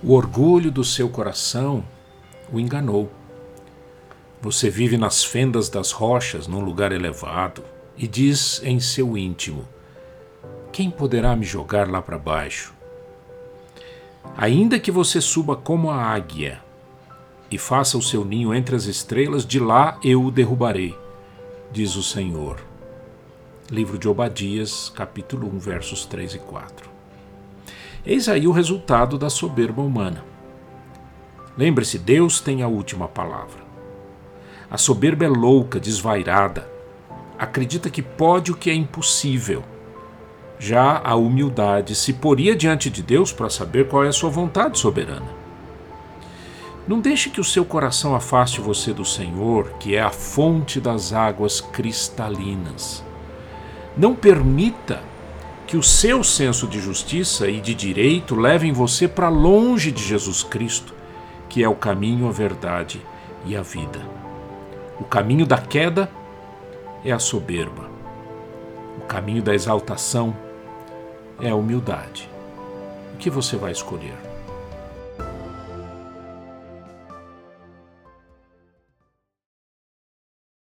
O orgulho do seu coração o enganou. Você vive nas fendas das rochas, num lugar elevado, e diz em seu íntimo: quem poderá me jogar lá para baixo? Ainda que você suba como a águia e faça o seu ninho entre as estrelas, de lá eu o derrubarei, diz o Senhor. Livro de Obadias, capítulo 1, versos 3 e 4. Eis aí o resultado da soberba humana. Lembre-se, Deus tem a última palavra. A soberba é louca, desvairada. Acredita que pode o que é impossível. Já a humildade se poria diante de Deus para saber qual é a sua vontade soberana. Não deixe que o seu coração afaste você do Senhor, que é a fonte das águas cristalinas. Não permita que o seu senso de justiça e de direito levem você para longe de Jesus Cristo, que é o caminho, a verdade e a vida. O caminho da queda é a soberba. O caminho da exaltação é a humildade. O que você vai escolher?